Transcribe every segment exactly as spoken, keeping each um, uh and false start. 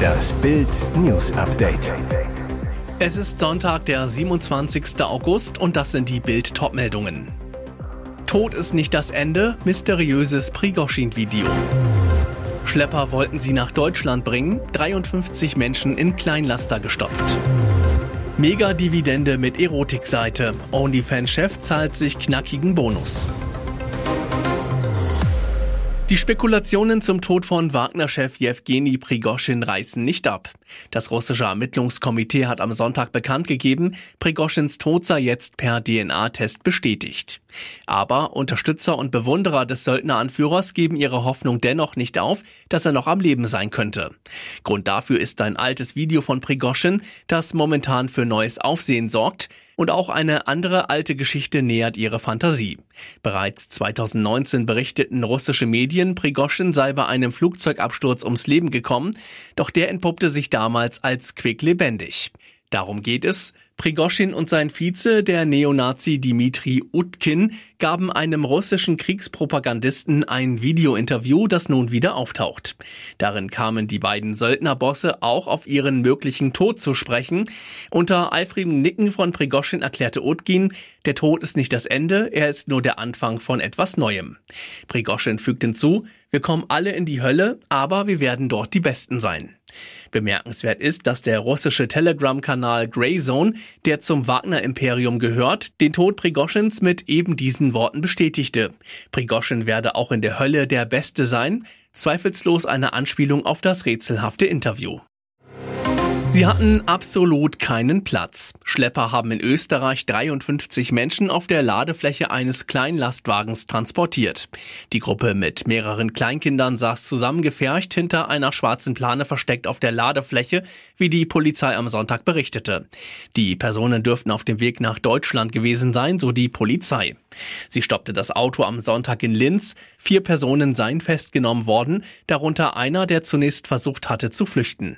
Das BILD News Update. Es ist Sonntag, der siebenundzwanzigste August, und das sind die BILD-Top-Meldungen. Tod ist nicht das Ende, mysteriöses Prigoschin-Video. Schlepper wollten sie nach Deutschland bringen, dreiundfünfzig Menschen in Kleinlaster gestopft. Mega-Dividende mit Erotikseite, OnlyFans-Chef zahlt sich knackigen Bonus. Die Spekulationen zum Tod von Wagner-Chef Jewgeni Prigoschin reißen nicht ab. Das russische Ermittlungskomitee hat am Sonntag bekannt gegeben, Prigoschins Tod sei jetzt per D N A-Test bestätigt. Aber Unterstützer und Bewunderer des Söldneranführers geben ihre Hoffnung dennoch nicht auf, dass er noch am Leben sein könnte. Grund dafür ist ein altes Video von Prigoschin, das momentan für neues Aufsehen sorgt. Und auch eine andere alte Geschichte nähert ihre Fantasie. Bereits zweitausendneunzehn berichteten russische Medien, Prigoschin sei bei einem Flugzeugabsturz ums Leben gekommen, doch der entpuppte sich damals als quicklebendig. Darum geht es. Prigoschin und sein Vize, der Neonazi Dimitri Utkin, gaben einem russischen Kriegspropagandisten ein Video-Interview, das nun wieder auftaucht. Darin kamen die beiden Söldnerbosse auch auf ihren möglichen Tod zu sprechen. Unter eifrigem Nicken von Prigoschin erklärte Utkin, der Tod ist nicht das Ende, er ist nur der Anfang von etwas Neuem. Prigoschin fügt hinzu, wir kommen alle in die Hölle, aber wir werden dort die Besten sein. Bemerkenswert ist, dass der russische Telegram-Kanal Greyzone, der zum Wagner-Imperium gehört, den Tod Prigoschins mit eben diesen Worten bestätigte. Prigoschin werde auch in der Hölle der Beste sein, zweifellos eine Anspielung auf das rätselhafte Interview. Sie hatten absolut keinen Platz. Schlepper haben in Österreich dreiundfünfzig Menschen auf der Ladefläche eines Kleinlastwagens transportiert. Die Gruppe mit mehreren Kleinkindern saß zusammengefercht hinter einer schwarzen Plane versteckt auf der Ladefläche, wie die Polizei am Sonntag berichtete. Die Personen dürften auf dem Weg nach Deutschland gewesen sein, so die Polizei. Sie stoppte das Auto am Sonntag in Linz. Vier Personen seien festgenommen worden, darunter einer, der zunächst versucht hatte zu flüchten.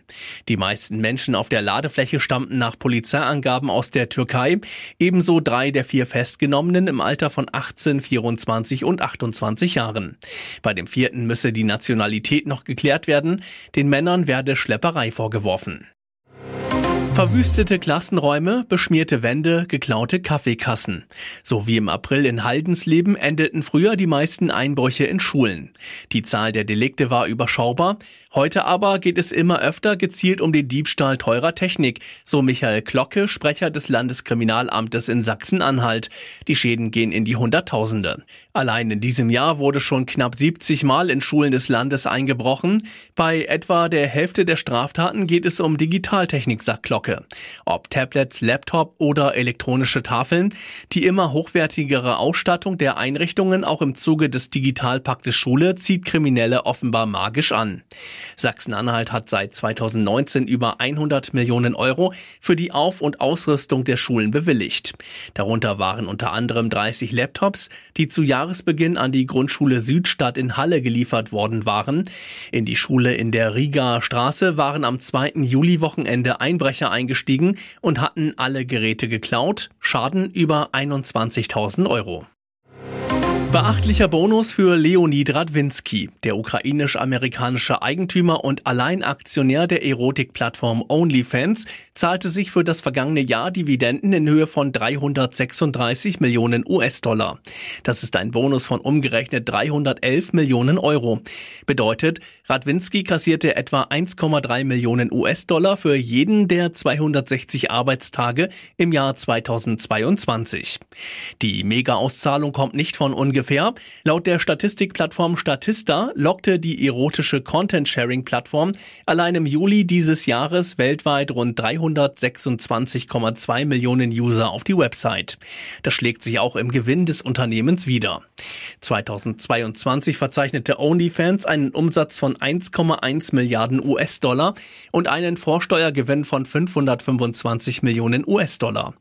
Die meisten Menschen auf der Ladefläche stammten nach Polizeiangaben aus der Türkei, ebenso drei der vier Festgenommenen im Alter von achtzehn, vierundzwanzig und achtundzwanzig Jahren. Bei dem vierten müsse die Nationalität noch geklärt werden, den Männern werde Schlepperei vorgeworfen. Verwüstete Klassenräume, beschmierte Wände, geklaute Kaffeekassen. So wie im April in Haldensleben endeten früher die meisten Einbrüche in Schulen. Die Zahl der Delikte war überschaubar. Heute aber geht es immer öfter gezielt um den Diebstahl teurer Technik, so Michael Klocke, Sprecher des Landeskriminalamtes in Sachsen-Anhalt. Die Schäden gehen in die Hunderttausende. Allein in diesem Jahr wurde schon knapp siebzig Mal in Schulen des Landes eingebrochen. Bei etwa der Hälfte der Straftaten geht es um Digitaltechnik, sagt Klocke. Ob Tablets, Laptop oder elektronische Tafeln, die immer hochwertigere Ausstattung der Einrichtungen auch im Zuge des Digitalpaktes Schule zieht Kriminelle offenbar magisch an. Sachsen-Anhalt hat seit zweitausendneunzehn über hundert Millionen Euro für die Auf- und Ausrüstung der Schulen bewilligt. Darunter waren unter anderem dreißig Laptops, die zu Jahresbeginn an die Grundschule Südstadt in Halle geliefert worden waren. In die Schule in der Rigaer Straße waren am zweiten Juli-Wochenende Einbrecher eingestiegen und hatten alle Geräte geklaut, Schaden über einundzwanzigtausend Euro. Beachtlicher Bonus für Leonid Radwinski. Der ukrainisch-amerikanische Eigentümer und Alleinaktionär der Erotikplattform OnlyFans zahlte sich für das vergangene Jahr Dividenden in Höhe von dreihundertsechsunddreißig Millionen U S-Dollar. Das ist ein Bonus von umgerechnet dreihundertelf Millionen Euro. Bedeutet, Radwinski kassierte etwa eins Komma drei Millionen U S-Dollar für jeden der zweihundertsechzig Arbeitstage im Jahr zweitausendzweiundzwanzig. Die Mega-Auszahlung kommt nicht von ungefähr. Laut der Statistikplattform Statista lockte die erotische Content-Sharing-Plattform allein im Juli dieses Jahres weltweit rund dreihundertsechsundzwanzig Komma zwei Millionen User auf die Website. Das schlägt sich auch im Gewinn des Unternehmens wider. zweitausendzweiundzwanzig verzeichnete OnlyFans einen Umsatz von eins Komma eins Milliarden U S-Dollar und einen Vorsteuergewinn von fünfhundertfünfundzwanzig Millionen U S-Dollar.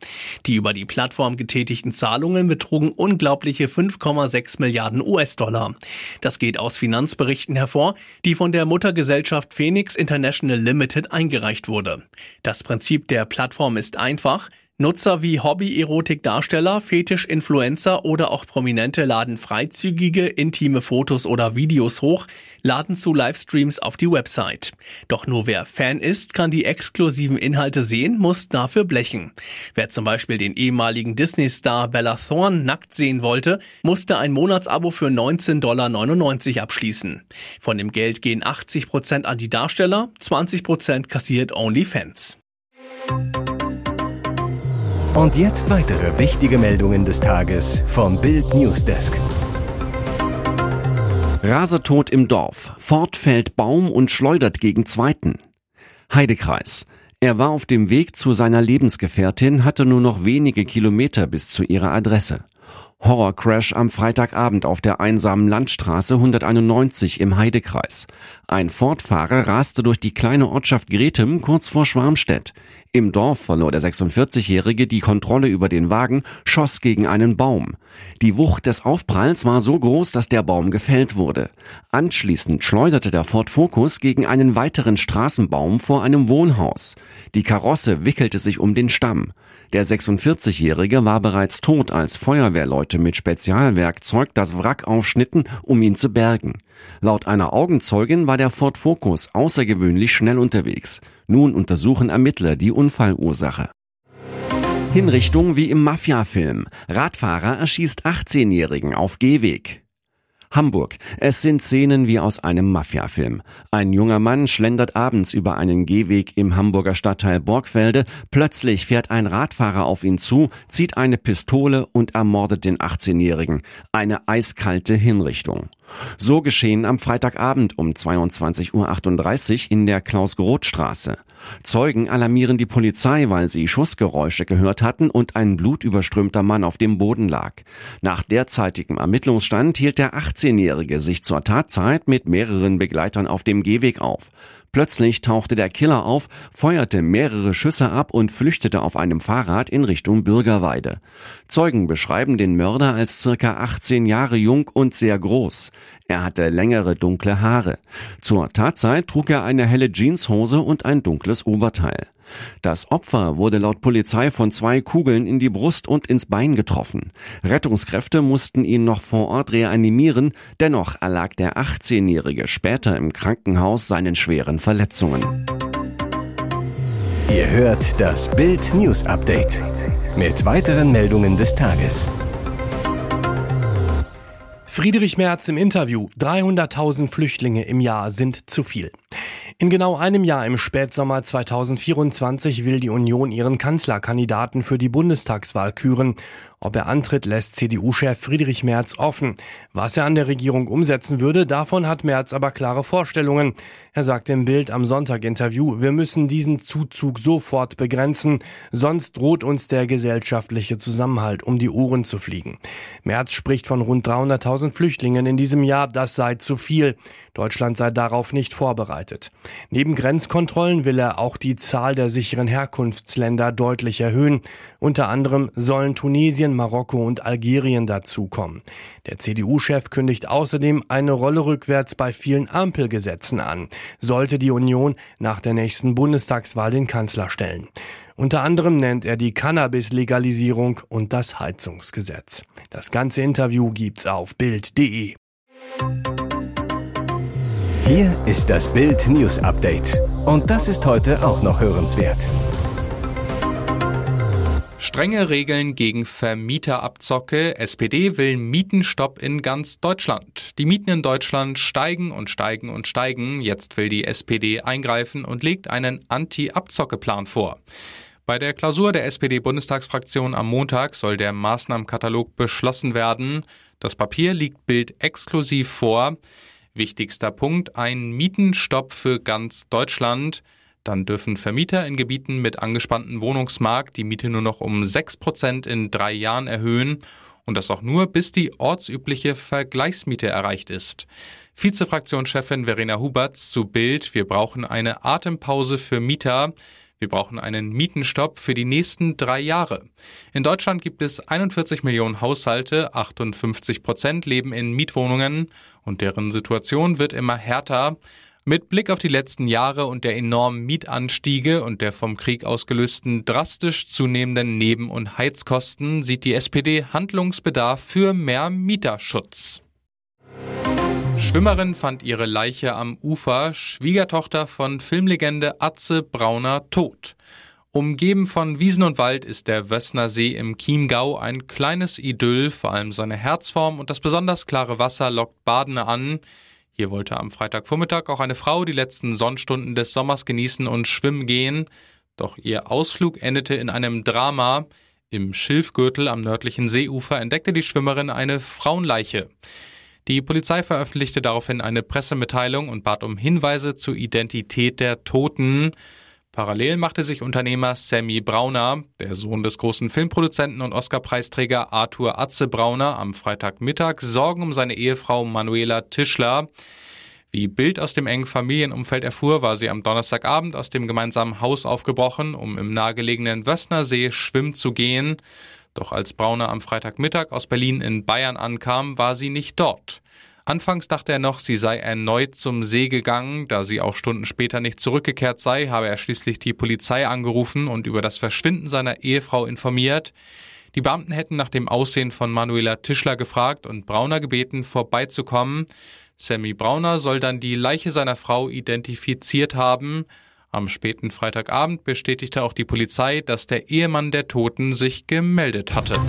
Die über die Plattform getätigten Zahlungen betrugen unglaubliche fünf Komma sechs Milliarden U S-Dollar. Das geht aus Finanzberichten hervor, die von der Muttergesellschaft Phoenix International Limited eingereicht wurde. Das Prinzip der Plattform ist einfach. Nutzer wie Hobby-Erotik-Darsteller, Fetisch-Influencer oder auch Prominente laden freizügige, intime Fotos oder Videos hoch, laden zu Livestreams auf die Website. Doch nur wer Fan ist, kann die exklusiven Inhalte sehen, muss dafür blechen. Wer zum Beispiel den ehemaligen Disney-Star Bella Thorne nackt sehen wollte, musste ein Monatsabo für neunzehn Komma neunundneunzig Dollar abschließen. Von dem Geld gehen achtzig Prozent an die Darsteller, zwanzig Prozent kassiert OnlyFans. Und jetzt weitere wichtige Meldungen des Tages vom BILD Newsdesk. Rasertod im Dorf. Ford fällt Baum und schleudert gegen Zweiten. Heidekreis. Er war auf dem Weg zu seiner Lebensgefährtin, hatte nur noch wenige Kilometer bis zu ihrer Adresse. Horrorcrash am Freitagabend auf der einsamen Landstraße hunderteinundneunzig im Heidekreis. Ein Ford-Fahrer raste durch die kleine Ortschaft Gretem kurz vor Schwarmstedt. Im Dorf verlor der sechsundvierzigjährige die Kontrolle über den Wagen, schoss gegen einen Baum. Die Wucht des Aufpralls war so groß, dass der Baum gefällt wurde. Anschließend schleuderte der Ford Focus gegen einen weiteren Straßenbaum vor einem Wohnhaus. Die Karosse wickelte sich um den Stamm. Der sechsundvierzigjährige war bereits tot, als Feuerwehrleute mit Spezialwerkzeug das Wrack aufschnitten, um ihn zu bergen. Laut einer Augenzeugin war der Ford Focus außergewöhnlich schnell unterwegs. Nun untersuchen Ermittler die Unfallursache. Hinrichtung wie im Mafia-Film. Radfahrer erschießt achtzehnjährigen auf Gehweg. Hamburg. Es sind Szenen wie aus einem Mafia-Film. Ein junger Mann schlendert abends über einen Gehweg im Hamburger Stadtteil Borgfelde. Plötzlich fährt ein Radfahrer auf ihn zu, zieht eine Pistole und ermordet den achtzehnjährigen. Eine eiskalte Hinrichtung. So geschehen am Freitagabend um zweiundzwanzig Uhr achtunddreißig in der Klaus-Groth-Straße. Zeugen alarmieren die Polizei, weil sie Schussgeräusche gehört hatten und ein blutüberströmter Mann auf dem Boden lag. Nach derzeitigem Ermittlungsstand hielt der achtzehnjährige sich zur Tatzeit mit mehreren Begleitern auf dem Gehweg auf. Plötzlich tauchte der Killer auf, feuerte mehrere Schüsse ab und flüchtete auf einem Fahrrad in Richtung Bürgerweide. Zeugen beschreiben den Mörder als circa achtzehn Jahre jung und sehr groß. Er hatte längere dunkle Haare. Zur Tatzeit trug er eine helle Jeanshose und ein dunkles Oberteil. Das Opfer wurde laut Polizei von zwei Kugeln in die Brust und ins Bein getroffen. Rettungskräfte mussten ihn noch vor Ort reanimieren, dennoch erlag der achtzehnjährige später im Krankenhaus seinen schweren Verletzungen. Ihr hört das BILD News Update mit weiteren Meldungen des Tages. Friedrich Merz im Interview. dreihunderttausend Flüchtlinge im Jahr sind zu viel. In genau einem Jahr im Spätsommer zweitausendvierundzwanzig will die Union ihren Kanzlerkandidaten für die Bundestagswahl küren. Ob er antritt, lässt C D U-Chef Friedrich Merz offen. Was er an der Regierung umsetzen würde, davon hat Merz aber klare Vorstellungen. Er sagt im BILD am Sonntag-Interview, wir müssen diesen Zuzug sofort begrenzen, sonst droht uns der gesellschaftliche Zusammenhalt um die Ohren zu fliegen. Merz spricht von rund dreihunderttausend Flüchtlingen in diesem Jahr, das sei zu viel. Deutschland sei darauf nicht vorbereitet. Neben Grenzkontrollen will er auch die Zahl der sicheren Herkunftsländer deutlich erhöhen. Unter anderem sollen Tunesien, Marokko und Algerien dazukommen. Der C D U-Chef kündigt außerdem eine Rolle rückwärts bei vielen Ampelgesetzen an, sollte die Union nach der nächsten Bundestagswahl den Kanzler stellen. Unter anderem nennt er die Cannabis-Legalisierung und das Heizungsgesetz. Das ganze Interview gibt's auf bild punkt de. Hier ist das BILD News Update. Und das ist heute auch noch hörenswert. Strenge Regeln gegen Vermieterabzocke. S P D will Mietenstopp in ganz Deutschland. Die Mieten in Deutschland steigen und steigen und steigen. Jetzt will die S P D eingreifen und legt einen Anti-Abzocke-Plan vor. Bei der Klausur der S P D-Bundestagsfraktion am Montag soll der Maßnahmenkatalog beschlossen werden. Das Papier liegt BILD exklusiv vor. Wichtigster Punkt, ein Mietenstopp für ganz Deutschland. Dann dürfen Vermieter in Gebieten mit angespanntem Wohnungsmarkt die Miete nur noch um sechs Prozent in drei Jahren erhöhen. Und das auch nur, bis die ortsübliche Vergleichsmiete erreicht ist. Vizefraktionschefin Verena Huberts zu BILD. Wir brauchen eine Atempause für Mieter. Wir brauchen einen Mietenstopp für die nächsten drei Jahre. In Deutschland gibt es einundvierzig Millionen Haushalte, achtundfünfzig Prozent leben in Mietwohnungen und deren Situation wird immer härter. Mit Blick auf die letzten Jahre und der enormen Mietanstiege und der vom Krieg ausgelösten drastisch zunehmenden Neben- und Heizkosten sieht die S P D Handlungsbedarf für mehr Mieterschutz. Schwimmerin fand ihre Leiche am Ufer, Schwiegertochter von Filmlegende Atze Brauner tot. Umgeben von Wiesen und Wald ist der Wössner See im Chiemgau ein kleines Idyll, vor allem seine Herzform und das besonders klare Wasser lockt Badende an. Hier wollte am Freitagvormittag auch eine Frau die letzten Sonnenstunden des Sommers genießen und schwimmen gehen. Doch ihr Ausflug endete in einem Drama. Im Schilfgürtel am nördlichen Seeufer entdeckte die Schwimmerin eine Frauenleiche. Die Polizei veröffentlichte daraufhin eine Pressemitteilung und bat um Hinweise zur Identität der Toten. Parallel machte sich Unternehmer Sammy Brauner, der Sohn des großen Filmproduzenten und Oscarpreisträger Arthur Atze Brauner, am Freitagmittag Sorgen um seine Ehefrau Manuela Tischler. Wie BILD aus dem engen Familienumfeld erfuhr, war sie am Donnerstagabend aus dem gemeinsamen Haus aufgebrochen, um im nahegelegenen Wössner See schwimmen zu gehen. Doch als Brauner am Freitagmittag aus Berlin in Bayern ankam, war sie nicht dort. Anfangs dachte er noch, sie sei erneut zum See gegangen. Da sie auch Stunden später nicht zurückgekehrt sei, habe er schließlich die Polizei angerufen und über das Verschwinden seiner Ehefrau informiert. Die Beamten hätten nach dem Aussehen von Manuela Tischler gefragt und Brauner gebeten, vorbeizukommen. Sammy Brauner soll dann die Leiche seiner Frau identifiziert haben. Am späten Freitagabend bestätigte auch die Polizei, dass der Ehemann der Toten sich gemeldet hatte.